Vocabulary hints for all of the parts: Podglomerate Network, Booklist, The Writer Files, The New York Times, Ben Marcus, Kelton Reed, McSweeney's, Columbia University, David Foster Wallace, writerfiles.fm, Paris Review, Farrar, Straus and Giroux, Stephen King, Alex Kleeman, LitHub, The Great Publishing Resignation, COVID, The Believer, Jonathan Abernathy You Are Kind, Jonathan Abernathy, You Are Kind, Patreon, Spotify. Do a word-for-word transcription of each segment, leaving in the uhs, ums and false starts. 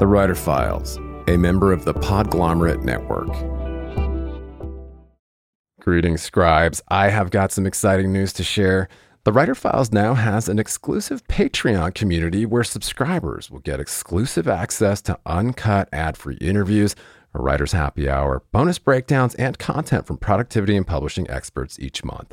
The Writer Files, a member of the Podglomerate Network. Greetings, scribes. I have got some exciting news to share. The Writer Files now has an exclusive Patreon community where subscribers will get exclusive access to uncut ad-free interviews, a writer's happy hour, bonus breakdowns, and content from productivity and publishing experts each month.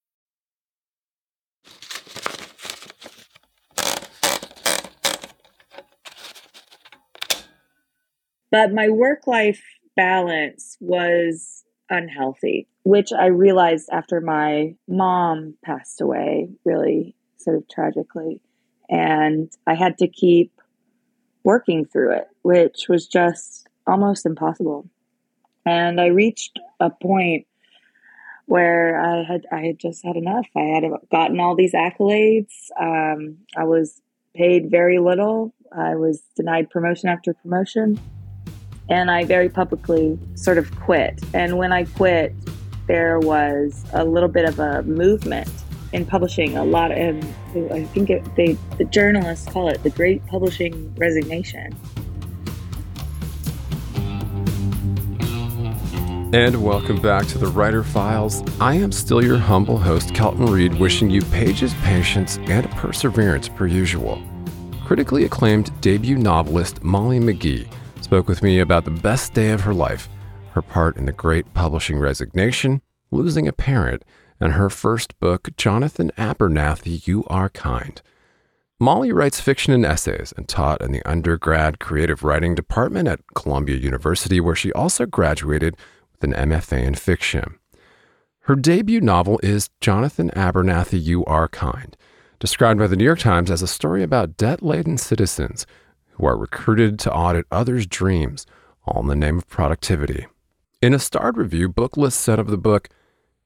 But my work-life balance was unhealthy, which I realized after my mom passed away, really sort of tragically. And I had to keep working through it, which was just almost impossible. And I reached a point where I had I had just had enough. I had gotten all these accolades. Um, I was paid very little. I was denied promotion after promotion. And I very publicly sort of quit. And when I quit, there was a little bit of a movement in publishing. A lot of, I think it, they, the journalists call it the Great Publishing Resignation. And welcome back to The Writer Files. I am still your humble host, Kelton Reed, wishing you pages, patience, and perseverance per usual. Critically acclaimed debut novelist Molly McGhee spoke with me about the best day of her life, her part in the Great Publishing Resignation, losing a parent, and her first book, Jonathan Abernathy, You Are Kind. Molly writes fiction and essays and taught in the undergrad creative writing department at Columbia University, where she also graduated with an M F A in fiction. Her debut novel is Jonathan Abernathy, You Are Kind, described by the New York Times as a story about debt-laden citizens who are recruited to audit others' dreams, all in the name of productivity. In a starred review, Booklist said of the book,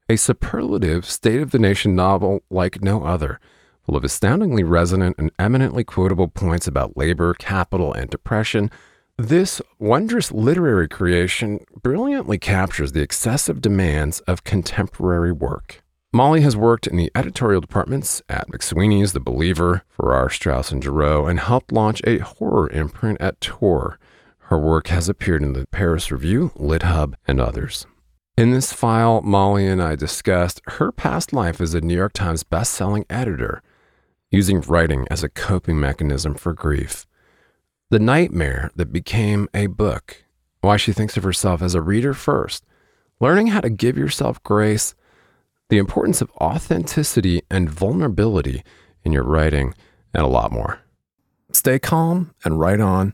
a superlative state-of-the-nation novel like no other, full of astoundingly resonant and eminently quotable points about labor, capital, and depression. This wondrous literary creation brilliantly captures the excessive demands of contemporary work. Molly has worked in the editorial departments at McSweeney's, The Believer, Farrar, Straus and Giroux, and helped launch a horror imprint at Tor. Her work has appeared in the Paris Review, LitHub, and others. In this file, Molly and I discussed her past life as a New York Times best-selling editor, using writing as a coping mechanism for grief. The nightmare that became a book, why she thinks of herself as a reader first, learning how to give yourself grace, the importance of authenticity and vulnerability in your writing, and a lot more. Stay calm and write on.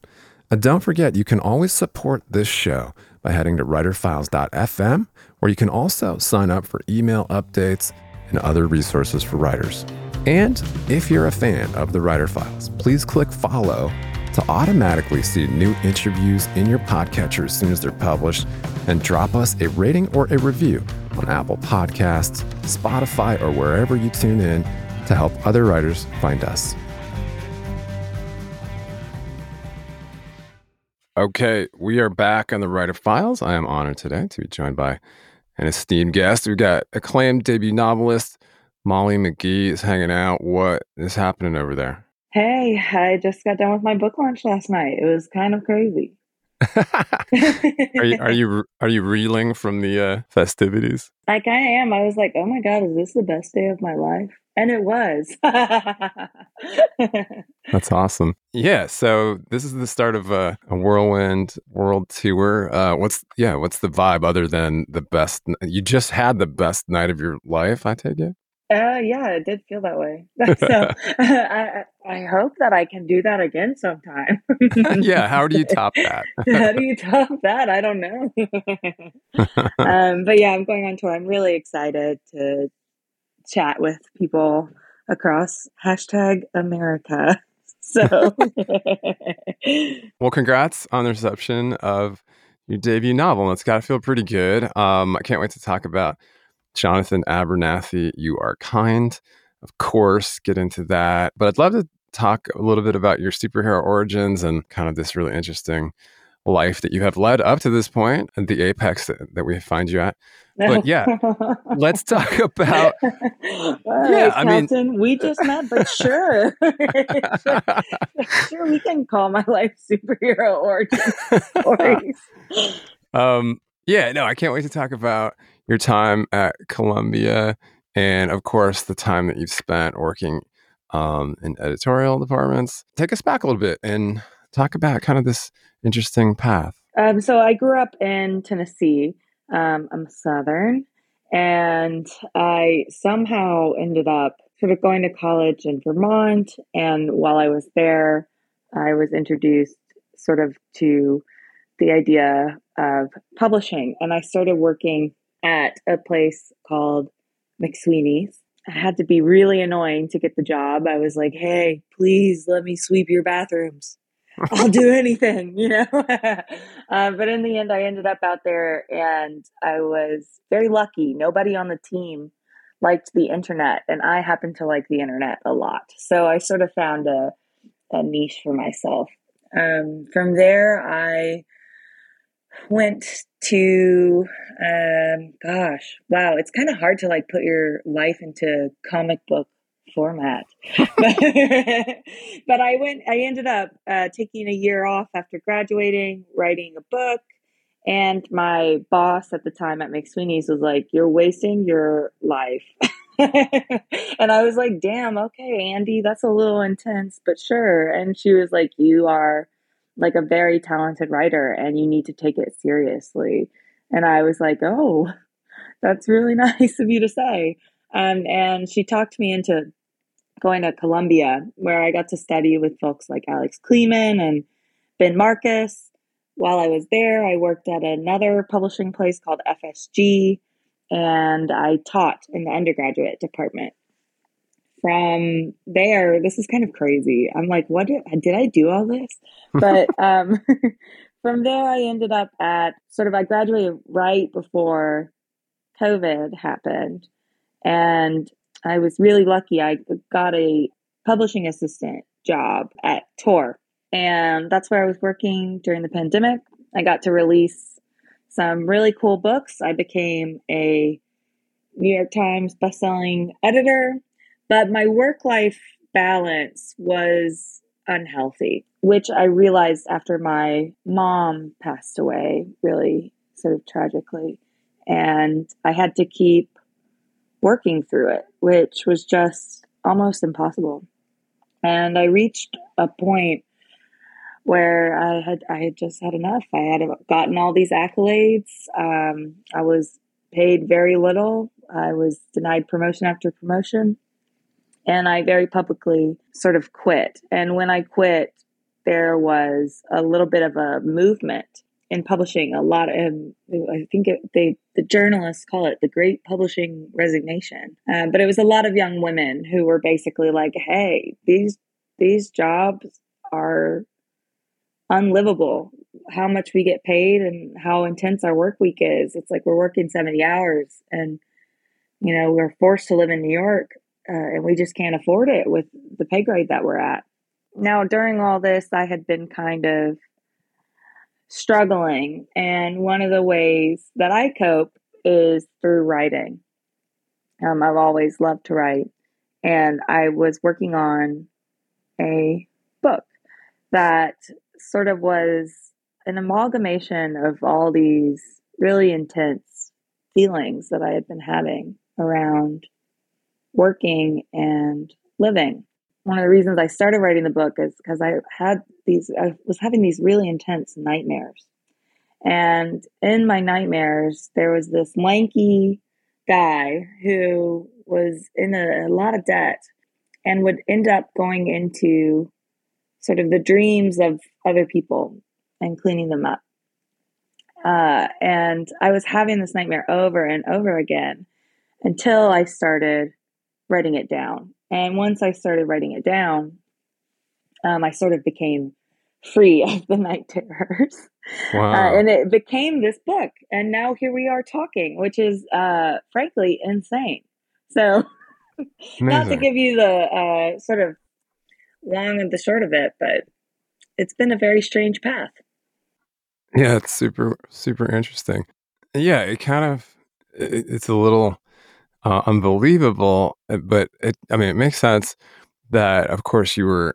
And don't forget, you can always support this show by heading to writer files dot f m, where you can also sign up for email updates and other resources for writers. And if you're a fan of The Writer Files, please click follow to automatically see new interviews in your podcatcher as soon as they're published, and drop us a rating or a review on Apple Podcasts, Spotify, or wherever you tune in to help other writers find us. Okay, we are back on The Writer Files. I am honored today to be joined by an esteemed guest. We've got acclaimed debut novelist Molly McGhee is hanging out. What is happening over there? Hey, I just got done with my book launch last night. It was kind of crazy. are you are you are you reeling from the uh, festivities? Like I am. I was like, oh my god, is this the best day of my life? And it was. That's awesome. Yeah. So this is the start of a, a whirlwind world tour. Uh, what's yeah? What's the vibe other than the best? You just had the best night of your life, I take it. Uh, yeah, it did feel that way. So I, I hope that I can do that again sometime. Yeah. How do you top that? How do you top that? I don't know. um, but yeah, I'm going on tour. I'm really excited to chat with people across hashtag America. So, well, congrats on the reception of your debut novel. It's got to feel pretty good. Um, I can't wait to talk about Jonathan Abernathy, You Are Kind. Of course, get into that. But I'd love to talk a little bit about your superhero origins and kind of this really interesting life that you have led up to this point and the apex that, that we find you at. But yeah, let's talk about... Well, yeah, I Captain, mean... we just met, but sure. sure. Sure, we can call my life superhero origin stories. um, yeah, no, I can't wait to talk about your time at Columbia, and of course, the time that you've spent working um, in editorial departments. Take us back a little bit and talk about kind of this interesting path. Um, so I grew up in Tennessee. Um, I'm Southern, and I somehow ended up sort of going to college in Vermont. And while I was there, I was introduced sort of to the idea of publishing, and I started working at a place called McSweeney's. I had to be really annoying to get the job. I was like, hey, please let me sweep your bathrooms. I'll do anything, you know? uh, but in the end, I ended up out there, and I was very lucky. Nobody on the team liked the internet, and I happened to like the internet a lot. So I sort of found a, a niche for myself. Um, from there, I went to, um, gosh, wow, it's kind of hard to like put your life into comic book format. but, but I went, I ended up uh, taking a year off after graduating, writing a book. And my boss at the time at McSweeney's was like, you're wasting your life. And I was like, damn, okay, Andy, that's a little intense, but sure. And she was like, you are like a very talented writer and you need to take it seriously. And I was like, oh, that's really nice of you to say. Um, and she talked me into going to Columbia, where I got to study with folks like Alex Kleeman and Ben Marcus. While I was there, I worked at another publishing place called F S G, and I taught in the undergraduate department. From there, this is kind of crazy. I'm like, what did, did I do all this? But um, from there, I ended up at sort of, I graduated right before COVID happened. And I was really lucky. I got a publishing assistant job at Tor. And that's where I was working during the pandemic. I got to release some really cool books. I became a New York Times bestselling editor. But my work-life balance was unhealthy, which I realized after my mom passed away, really sort of tragically. And I had to keep working through it, which was just almost impossible. And I reached a point where I had I had just had enough. I had gotten all these accolades. Um, I was paid very little. I was denied promotion after promotion. And I very publicly sort of quit. And when I quit, there was a little bit of a movement in publishing. A lot of, I think it, they, the journalists call it the Great Publishing Resignation. Um, but it was a lot of young women who were basically like, hey, these these jobs are unlivable. How much we get paid and how intense our work week is. It's like we're working seventy hours and, you know, we're forced to live in New York. Uh, and we just can't afford it with the pay grade that we're at. Now, during all this, I had been kind of struggling. And one of the ways that I cope is through writing. Um, I've always loved to write. And I was working on a book that sort of was an amalgamation of all these really intense feelings that I had been having around working and living. One of the reasons I started writing the book is because I had these, I was having these really intense nightmares. And in my nightmares, there was this lanky guy who was in a, a lot of debt and would end up going into sort of the dreams of other people and cleaning them up. Uh, and I was having this nightmare over and over again until I started writing it down. And once I started writing it down, um, I sort of became free of the night terrors. Wow. Uh, and it became this book. And now here we are talking, which is, uh, frankly, insane. So not to give you the uh, sort of long and the short of it, but it's been a very strange path. Yeah, it's super, super interesting. Yeah, it kind of, it, it's a little uh, unbelievable, but it, I mean, it makes sense that, of course, you were,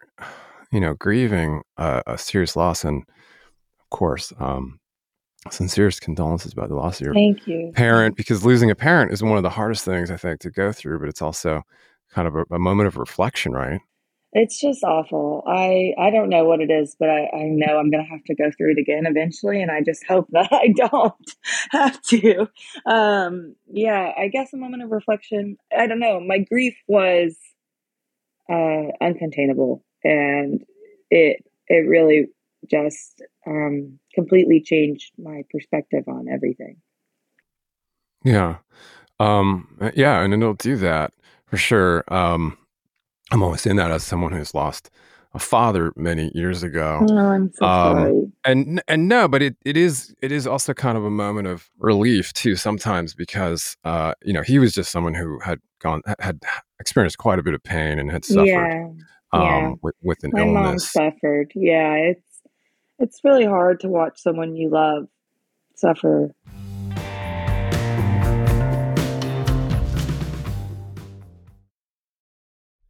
you know, grieving a, a serious loss, and of course, um, sincerest condolences about the loss of your Thank you. parent, because losing a parent is one of the hardest things, I think, to go through, but it's also kind of a, a moment of reflection, right? It's just awful. I, I don't know what it is, but I, I know I'm going to have to go through it again eventually. And I just hope that I don't have to. Um, yeah, I guess a moment of reflection. I don't know. My grief was uh, uncontainable. And it it really just um, completely changed my perspective on everything. Yeah. Um, yeah, and it'll do that for sure. Um I'm always saying that as someone who's lost a father many years ago. Oh, I'm so um, sorry. And and no, but it, it is it is also kind of a moment of relief too sometimes, because uh, you know, he was just someone who had gone had experienced quite a bit of pain and had suffered yeah, um yeah. with with an My illness. My mom suffered. Yeah, it's it's really hard to watch someone you love suffer.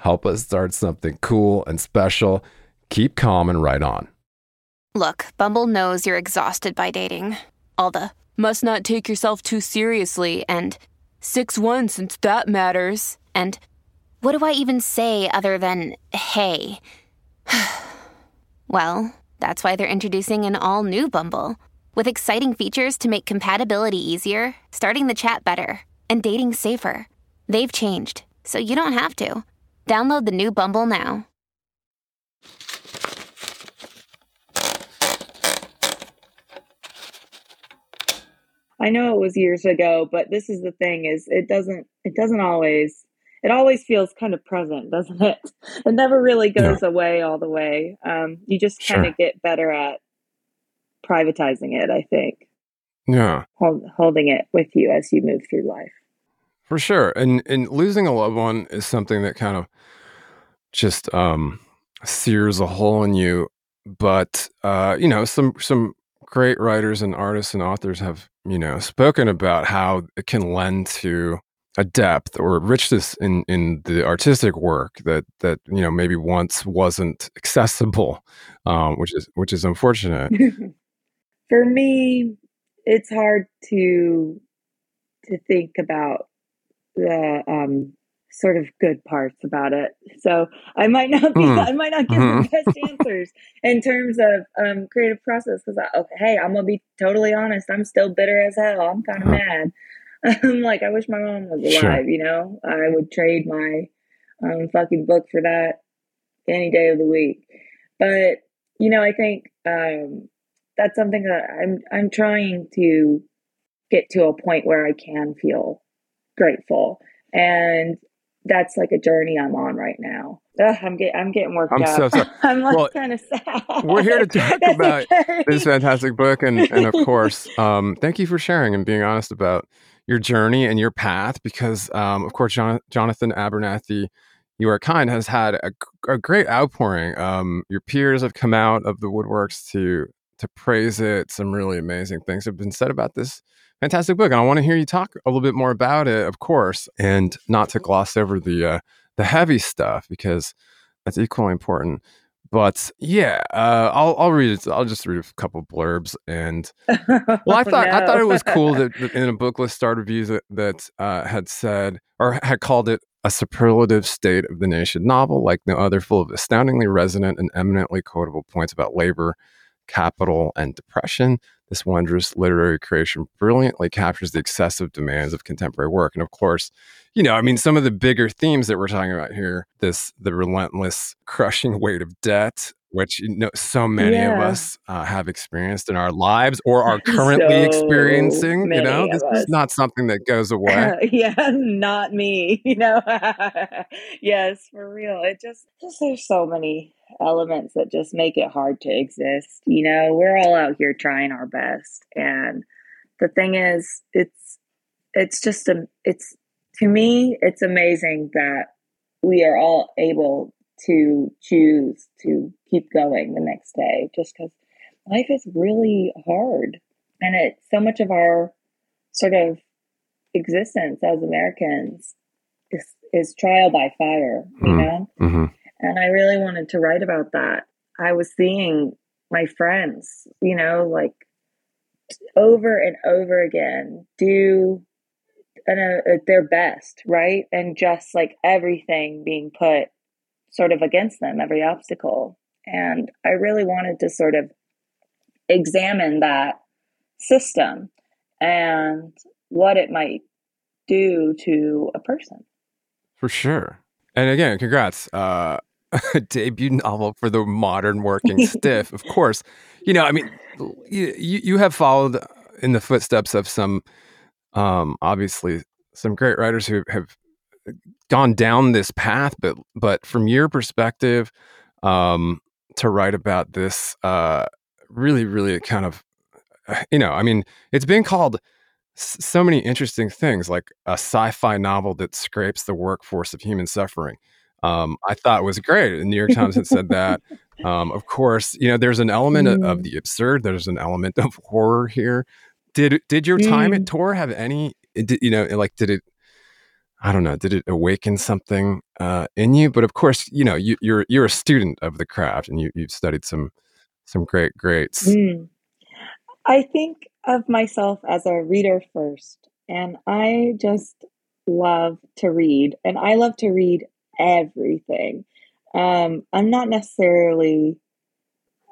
Help us start something cool and special. Keep calm and right on. Look, Bumble knows you're exhausted by dating. All the, must not take yourself too seriously, and six one since that matters, and what do I even say other than, hey? Well, that's why they're introducing an all-new Bumble, with exciting features to make compatibility easier, starting the chat better, and dating safer. They've changed, so you don't have to. Download the new Bumble now. I know it was years ago, but this is the thing, is it doesn't it doesn't always it always feels kind of present, doesn't it? It never really goes yeah. away all the way. Um, you just kind of sure. get better at privatizing it, I think. Yeah. Hold, holding it with you as you move through life. For sure. And and losing a loved one is something that kind of just um, sears a hole in you. But, uh, you know, some some great writers and artists and authors have, you know, spoken about how it can lend to a depth or richness in, in the artistic work that, that, you know, maybe once wasn't accessible, um, which is which is unfortunate. For me, it's hard to to think about the um, sort of good parts about it. So I might not be, mm. I might not give mm. the best answers in terms of um, creative process. Cause I, okay, hey, I'm going to be totally honest. I'm still bitter as hell. I'm kind of mm. mad. I'm like, I wish my mom was alive, sure. you know, I would trade my um, fucking book for that any day of the week. But, you know, I think um, that's something that I'm, I'm trying to get to a point where I can feel grateful, and that's like a journey I'm on right now. Ugh, I'm getting, I'm getting worked I'm up. So sorry. I'm like well, kind of sad. We're here to talk about this fantastic book. And, and of course, um, thank you for sharing and being honest about your journey and your path, because um, of course, John, Jonathan Abernathy, You Are Kind has had a, a great outpouring. Um, your peers have come out of the woodworks to, to praise it. Some really amazing things have been said about this fantastic book. And I want to hear you talk a little bit more about it, of course, and not to gloss over the, uh, the heavy stuff, because that's equally important. But yeah, uh, I'll I'll read it. I'll just read a couple blurbs. And well, I thought no. I thought it was cool that, that in a Booklist starred reviews that, that uh, had said or had called it a superlative state of the nation novel, like no other, full of astoundingly resonant and eminently quotable points about labor, capital, and depression. This wondrous literary creation brilliantly captures the excessive demands of contemporary work. And of course, you know, I mean, some of the bigger themes that we're talking about here, this, the relentless crushing weight of debt, which you know, so many yeah. of us uh, have experienced in our lives or are currently so experiencing, you know, this us. is not something that goes away. Uh, yeah, not me, you know. Yes, for real. It just, just, there's so many elements that just make it hard to exist. You know, we're all out here trying our best. And the thing is, it's, it's just, a, it's, to me, it's amazing that we are all able to choose to keep going the next day, just because life is really hard. And it's so much of our sort of existence as Americans is, is trial by fire, you mm-hmm. know? Mm-hmm. And I really wanted to write about that. I was seeing my friends, you know, like over and over again, do an, uh, their best, right? And just like everything being put sort of against them, every obstacle. And I really wanted to sort of examine that system and what it might do to a person. For sure. And again, congrats. Uh, a debut novel for the modern working stiff, of course. You know, I mean, you, you have followed in the footsteps of some, um, obviously, some great writers who have gone down this path. But but from your perspective, um, to write about this, uh, really, really kind of, you know, I mean, it's been called so many interesting things, like a sci-fi novel that scrapes the workforce of human suffering. Um, I thought was great. The New York Times had said that. Um, of course, you know, there's an element mm. of, of the absurd. There's an element of horror here. Did did your time mm. at Tor have any? Did, you know, like did it? I don't know. Did it awaken something uh, in you? But of course, you know, you, you're you're a student of the craft, and you you've studied some some great greats. Mm. I think of myself as a reader first, and I just love to read, and I love to read everything. Um, I'm not necessarily,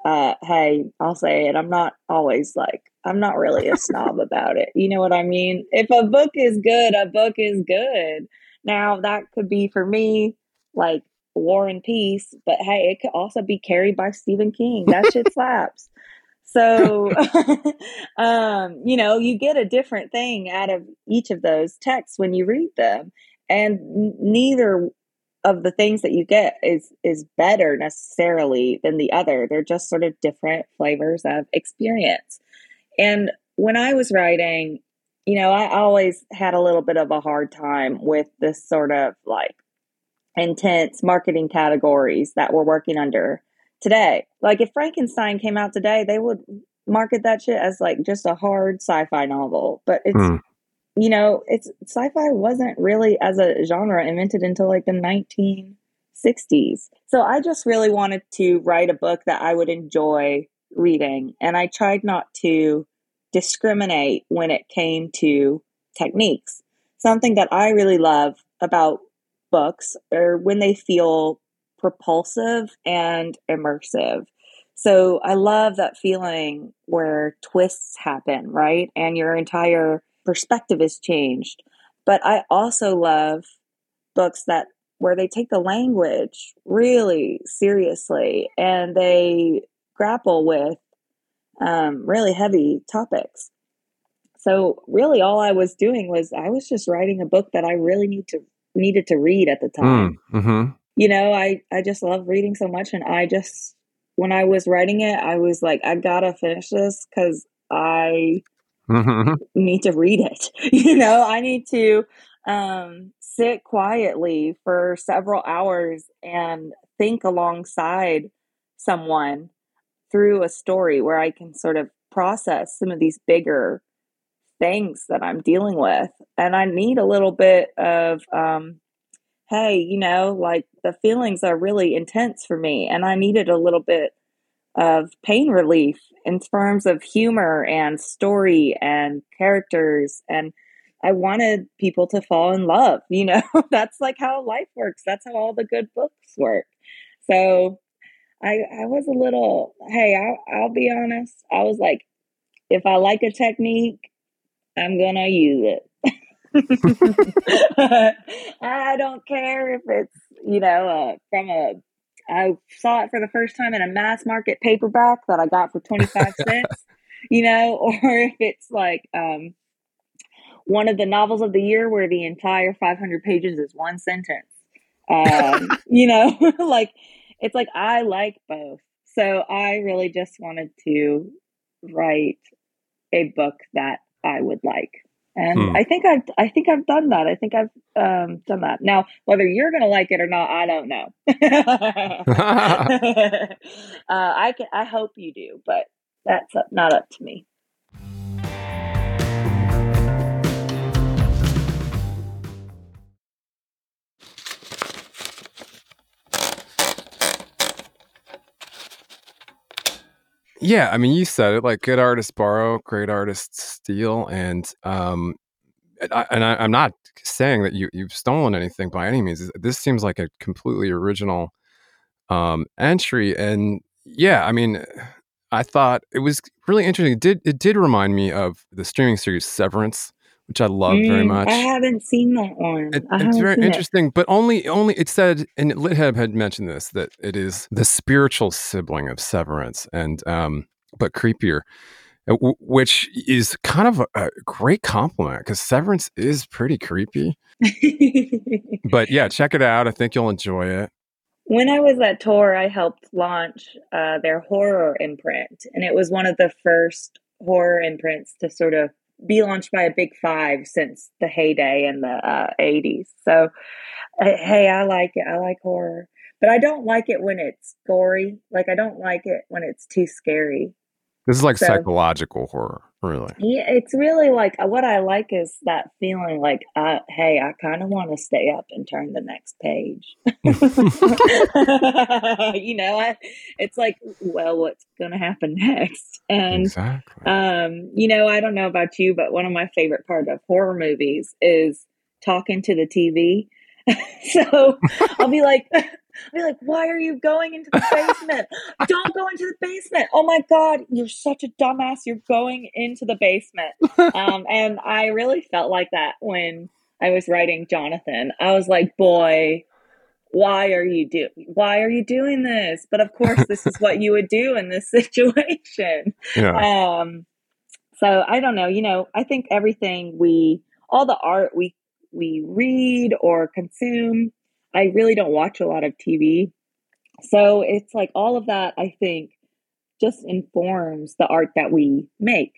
uh, hey, I'll say it. I'm not always like, I'm not really a snob about it. You know what I mean? If a book is good, a book is good. Now that could be for me, like War and Peace, but hey, it could also be carried by Stephen King. That shit slaps. So, um, you know, you get a different thing out of each of those texts when you read them. And n- neither of the things that you get is is better necessarily than the other. They're just sort of different flavors of experience. And when I was writing, you know, I always had a little bit of a hard time with this sort of like intense marketing categories that we're working under today. Like if Frankenstein came out today, they would market that shit as like just a hard sci-fi novel. But it's, mm. you know, it's sci-fi wasn't really as a genre invented until like the nineteen sixties. So I just really wanted to write a book that I would enjoy reading. And I tried not to discriminate when it came to techniques. Something that I really love about books are when they feel propulsive and immersive. So I love that feeling where twists happen, right? And your entire perspective is changed. But I also love books that where they take the language really seriously and they grapple with um, really heavy topics. So really all I was doing was I was just writing a book that I really need to needed to read at the time. Mm, mm-hmm. You know, I, I just love reading so much. And I just, when I was writing it, I was like, I gotta finish this because I mm-hmm. need to read it. You know, I need to um, sit quietly for several hours and think alongside someone through a story where I can sort of process some of these bigger things that I'm dealing with. And I need a little bit of, um, hey, you know, like the feelings are really intense for me. And I needed a little bit of pain relief in terms of humor and story and characters. And I wanted people to fall in love. You know, that's like how life works. That's how all the good books work. So I, I was a little, hey, I'll, I'll be honest. I was like, if I like a technique, I'm going to use it. I don't care if it's, you know, uh, from a, I saw it for the first time in a mass market paperback that I got for twenty-five cents, you know, or if it's like um, one of the novels of the year where the entire five hundred pages is one sentence, um, you know, like, it's like, I like both. So I really just wanted to write a book that I would like. And hmm. I think I've, I think I've done that. I think I've um, done that. Now, whether you're going to like it or not, I don't know. uh, I can, I hope you do, but that's up, not up to me. Yeah, I mean, you said it, like, good artists borrow, great artists steal. And um, I, and I, I'm not saying that you, you've stolen anything by any means. This seems like a completely original um, entry. And yeah, I mean, I thought it was really interesting. It did, it did remind me of the streaming series Severance, which I love mm, very much. I haven't seen that one. It, it's very interesting, it. but only, only it said, and LitHub had mentioned this, that it is the spiritual sibling of Severance, and um, but creepier, which is kind of a, a great compliment because Severance is pretty creepy. But yeah, check it out. I think you'll enjoy it. When I was at Tor, I helped launch uh, their horror imprint, and it was one of the first horror imprints to sort of be launched by a big five since the heyday in the uh, eighties. So, uh, hey, I like it. I like horror, but I don't like it when it's gory. Like, I don't like it when it's too scary. This is like so, psychological horror, really. Yeah, it's really like what I like is that feeling like, uh, hey, I kind of want to stay up and turn the next page. You know, I, it's like, well, what's going to happen next? And, exactly. um, you know, I don't know about you, but one of my favorite parts of horror movies is talking to the T V. So I'll be like, I'll be like, why are you going into the basement? Don't go into the basement. Oh my God, you're such a dumbass. You're going into the basement. Um, and I really felt like that when I was writing Jonathan. I was like, boy, why are you do? Why are you doing this? But of course, this is what you would do in this situation. Yeah. Um, so I don't know. You know, I think everything we, all the art we. we read or consume. I really don't watch a lot of T V. So it's like all of that, I think, just informs the art that we make.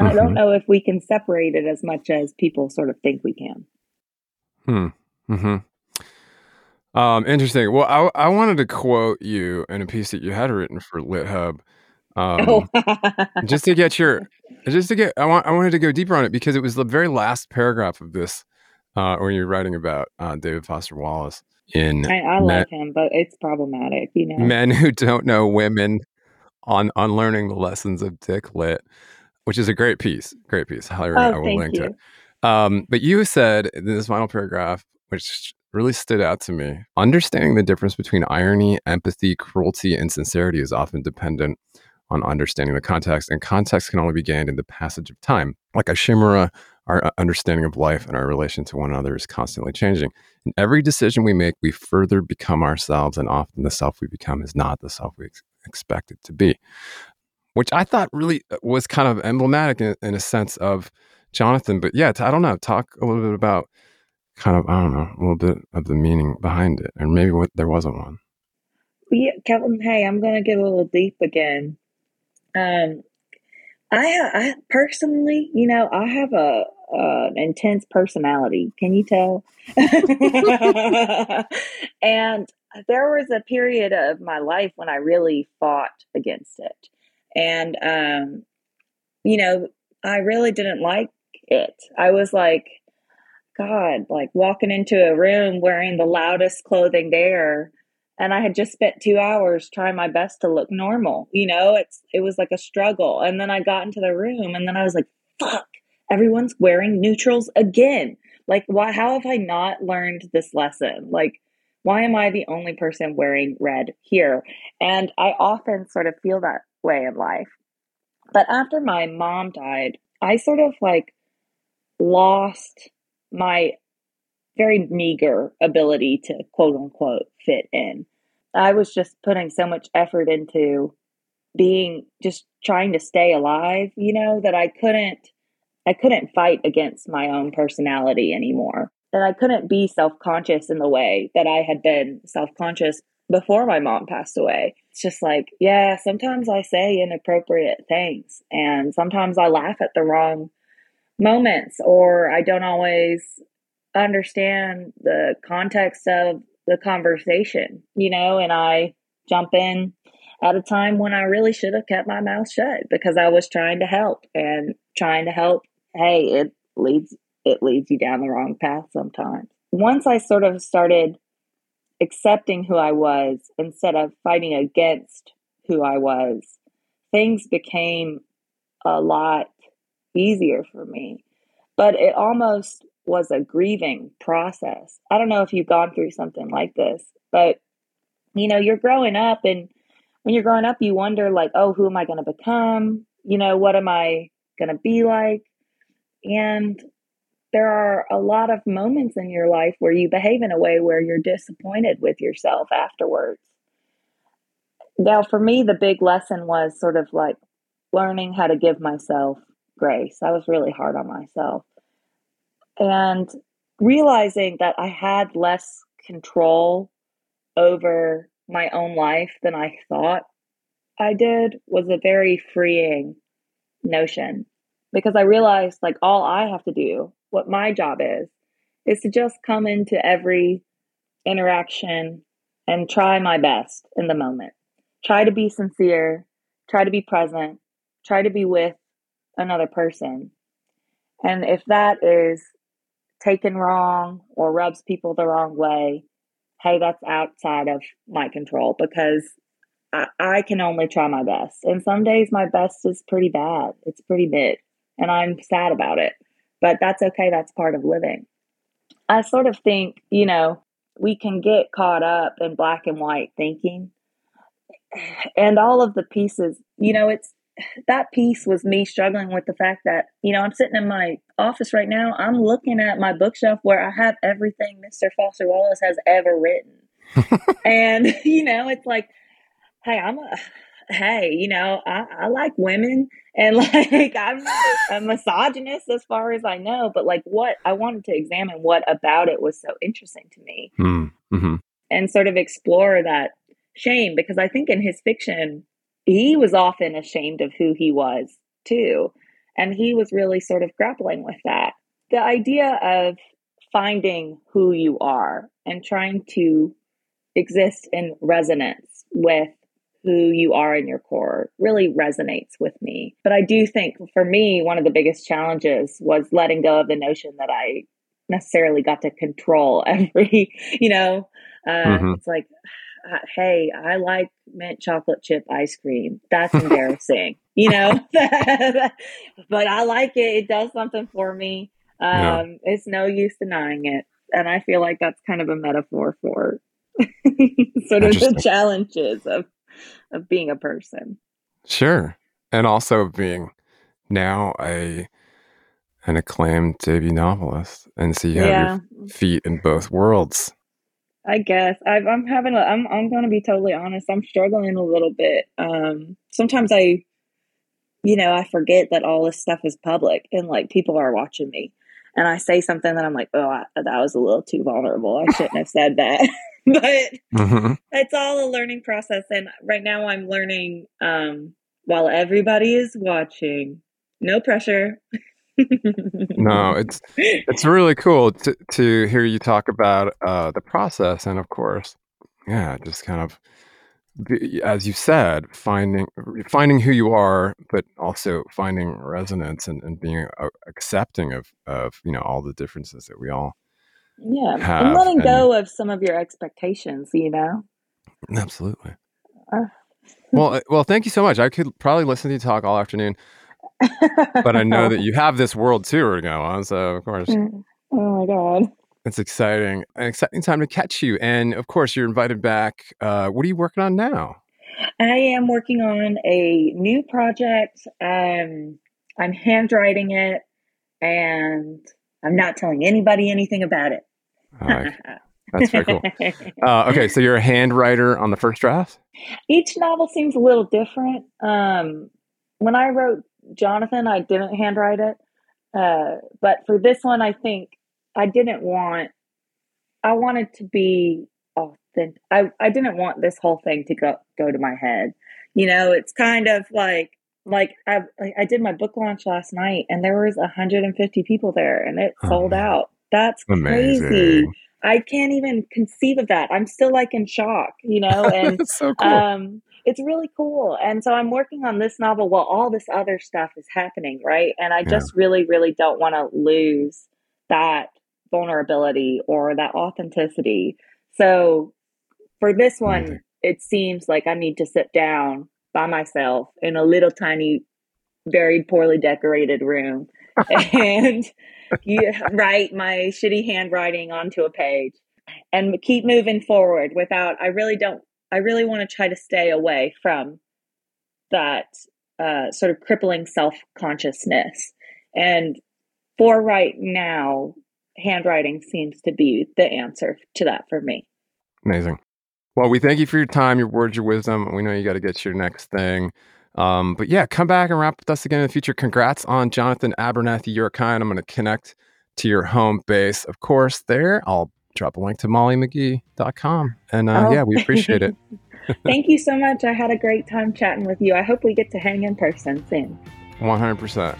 Mm-hmm. I don't know if we can separate it as much as people sort of think we can. Hmm. Mm-hmm. Um, interesting. Well, I, I wanted to quote you in a piece that you had written for LitHub. Um, oh. just to get your, just to get, I want, I wanted to go deeper on it because it was the very last paragraph of this, uh, when you're writing about, uh, David Foster Wallace in, I, I love him, but it's problematic, you know, men who don't know women on, on learning the lessons of Dick Lit, which is a great piece, great piece. I, oh, I will link you. to it. Um, but you said in this final paragraph, which really stood out to me, understanding the difference between irony, empathy, cruelty, and sincerity is often dependent on understanding the context, and context can only be gained in the passage of time. Like a chimera, our understanding of life and our relation to one another is constantly changing. In every decision we make, we further become ourselves, and often the self we become is not the self we ex- expect it to be, which I thought really was kind of emblematic in, in a sense of Jonathan. But yeah, I don't know, talk a little bit about kind of, I don't know, a little bit of the meaning behind it. And maybe what, there wasn't one. Yeah, Kelton, hey, I'm going to get a little deep again. Um, I, I personally, you know, I have a, uh, an intense personality. Can you tell? And there was a period of my life when I really fought against it. And, um, you know, I really didn't like it. I was like, God, like walking into a room wearing the loudest clothing there. And I had just spent two hours trying my best to look normal. You know, it's, it was like a struggle. And then I got into the room and then I was like, fuck, everyone's wearing neutrals again. Like, why, how have I not learned this lesson? Like, why am I the only person wearing red here? And I often sort of feel that way in life. But after my mom died, I sort of like lost my very meager ability to quote unquote fit in. I was just putting so much effort into being, just trying to stay alive, you know, that I couldn't, I couldn't fight against my own personality anymore. And I couldn't be self-conscious in the way that I had been self-conscious before my mom passed away. It's just like, yeah, sometimes I say inappropriate things and sometimes I laugh at the wrong moments, or I don't always understand the context of the conversation, you know, and I jump in at a time when I really should have kept my mouth shut because I was trying to help and trying to help. Hey, it leads, it leads you down the wrong path sometimes. Once I sort of started accepting who I was instead of fighting against who I was, things became a lot easier for me, but it almost was a grieving process. I don't know if you've gone through something like this, but you know, you're growing up, and when you're growing up, you wonder like, oh, who am I going to become? You know, what am I going to be like? And there are a lot of moments in your life where you behave in a way where you're disappointed with yourself afterwards. Now, for me, the big lesson was sort of like learning how to give myself grace. I was really hard on myself. And realizing that I had less control over my own life than I thought I did was a very freeing notion, because I realized like all I have to do, what my job is, is to just come into every interaction and try my best in the moment. Try to be sincere, try to be present, try to be with another person. And if that is taken wrong or rubs people the wrong way, hey, that's outside of my control, because I, I can only try my best. And some days my best is pretty bad. It's pretty mid, and I'm sad about it, but that's okay. That's part of living. I sort of think, you know, we can get caught up in black and white thinking and all of the pieces, you know, it's, that piece was me struggling with the fact that, you know, I'm sitting in my office right now. I'm looking at my bookshelf where I have everything Mister Foster Wallace has ever written. And, you know, it's like, hey, I'm a, hey, you know, I, I like women, and like, I'm a misogynist as far as I know, but like what I wanted to examine what about it was so interesting to me mm-hmm. and sort of explore that shame, because I think in his fiction, he was often ashamed of who he was too. And he was really sort of grappling with that. The idea of finding who you are and trying to exist in resonance with who you are in your core really resonates with me. But I do think for me, one of the biggest challenges was letting go of the notion that I necessarily got to control every, you know, uh, mm-hmm. it's like, hey, I like mint chocolate chip ice cream. That's embarrassing, you know, but I like it. It does something for me. Um, yeah. It's no use denying it. And I feel like that's kind of a metaphor for sort of the challenges of, of being a person. Sure. And also being now a, an acclaimed debut novelist. And so you have yeah. your feet in both worlds. I guess I've, I'm having, a, I'm, I'm going to be totally honest. I'm struggling a little bit. Um, sometimes I, you know, I forget that all this stuff is public and like people are watching me, and I say something that I'm like, oh, I, that was a little too vulnerable. I shouldn't have said that. But mm-hmm. It's all a learning process. And right now I'm learning um, while everybody is watching. No pressure. No, it's it's really cool to, to hear you talk about uh, the process. And of course, yeah, just kind of, as you said, finding finding who you are, but also finding resonance and, and being uh, accepting of, of, you know, all the differences that we all yeah. have. And letting and, go of some of your expectations, you know? Absolutely. Uh. well, well, thank you so much. I could probably listen to you talk all afternoon, but I know that you have this world tour going on, so of course. Oh, my God. It's exciting. An exciting time to catch you. And of course, you're invited back. Uh, what are you working on now? I am working on a new project. Um, I'm handwriting it, and I'm not telling anybody anything about it. Right. That's very cool. Uh, okay, so you're a handwriter on the first draft? Each novel seems a little different. Um, when I wrote Jonathan, I didn't handwrite it. Uh, but for this one, I think I didn't want, I wanted to be authentic. I, I didn't want this whole thing to go, go to my head. You know, it's kind of like, like I I did my book launch last night and there was one hundred fifty people there and it sold oh, out. That's amazing. Crazy. I can't even conceive of that. I'm still like in shock, you know, and it's so cool. um, it's really cool. And so I'm working on this novel while all this other stuff is happening. Right. And I yeah. just really, really don't want to lose that vulnerability or that authenticity. So for this one, mm-hmm. it seems like I need to sit down by myself in a little tiny, very poorly decorated room and you write my shitty handwriting onto a page and keep moving forward without, I really don't, I really want to try to stay away from that uh, sort of crippling self-consciousness. And for right now, handwriting seems to be the answer to that for me. Amazing. Well, we thank you for your time, your words, your wisdom. We know you got to get to your next thing. Um, but yeah, come back and wrap with us again in the future. Congrats on Jonathan Abernathy, You're Kind. I'm going to connect to your home base. Of course, there, I'll drop a link to molly mcgee dot com. And uh, oh. yeah, we appreciate it. Thank you so much. I had a great time chatting with you. I hope we get to hang in person soon. one hundred percent.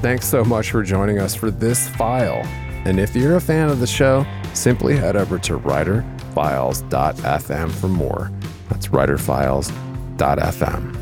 Thanks so much for joining us for this file. And if you're a fan of the show, simply head over to writer files dot f m for more. That's writer files dot f m.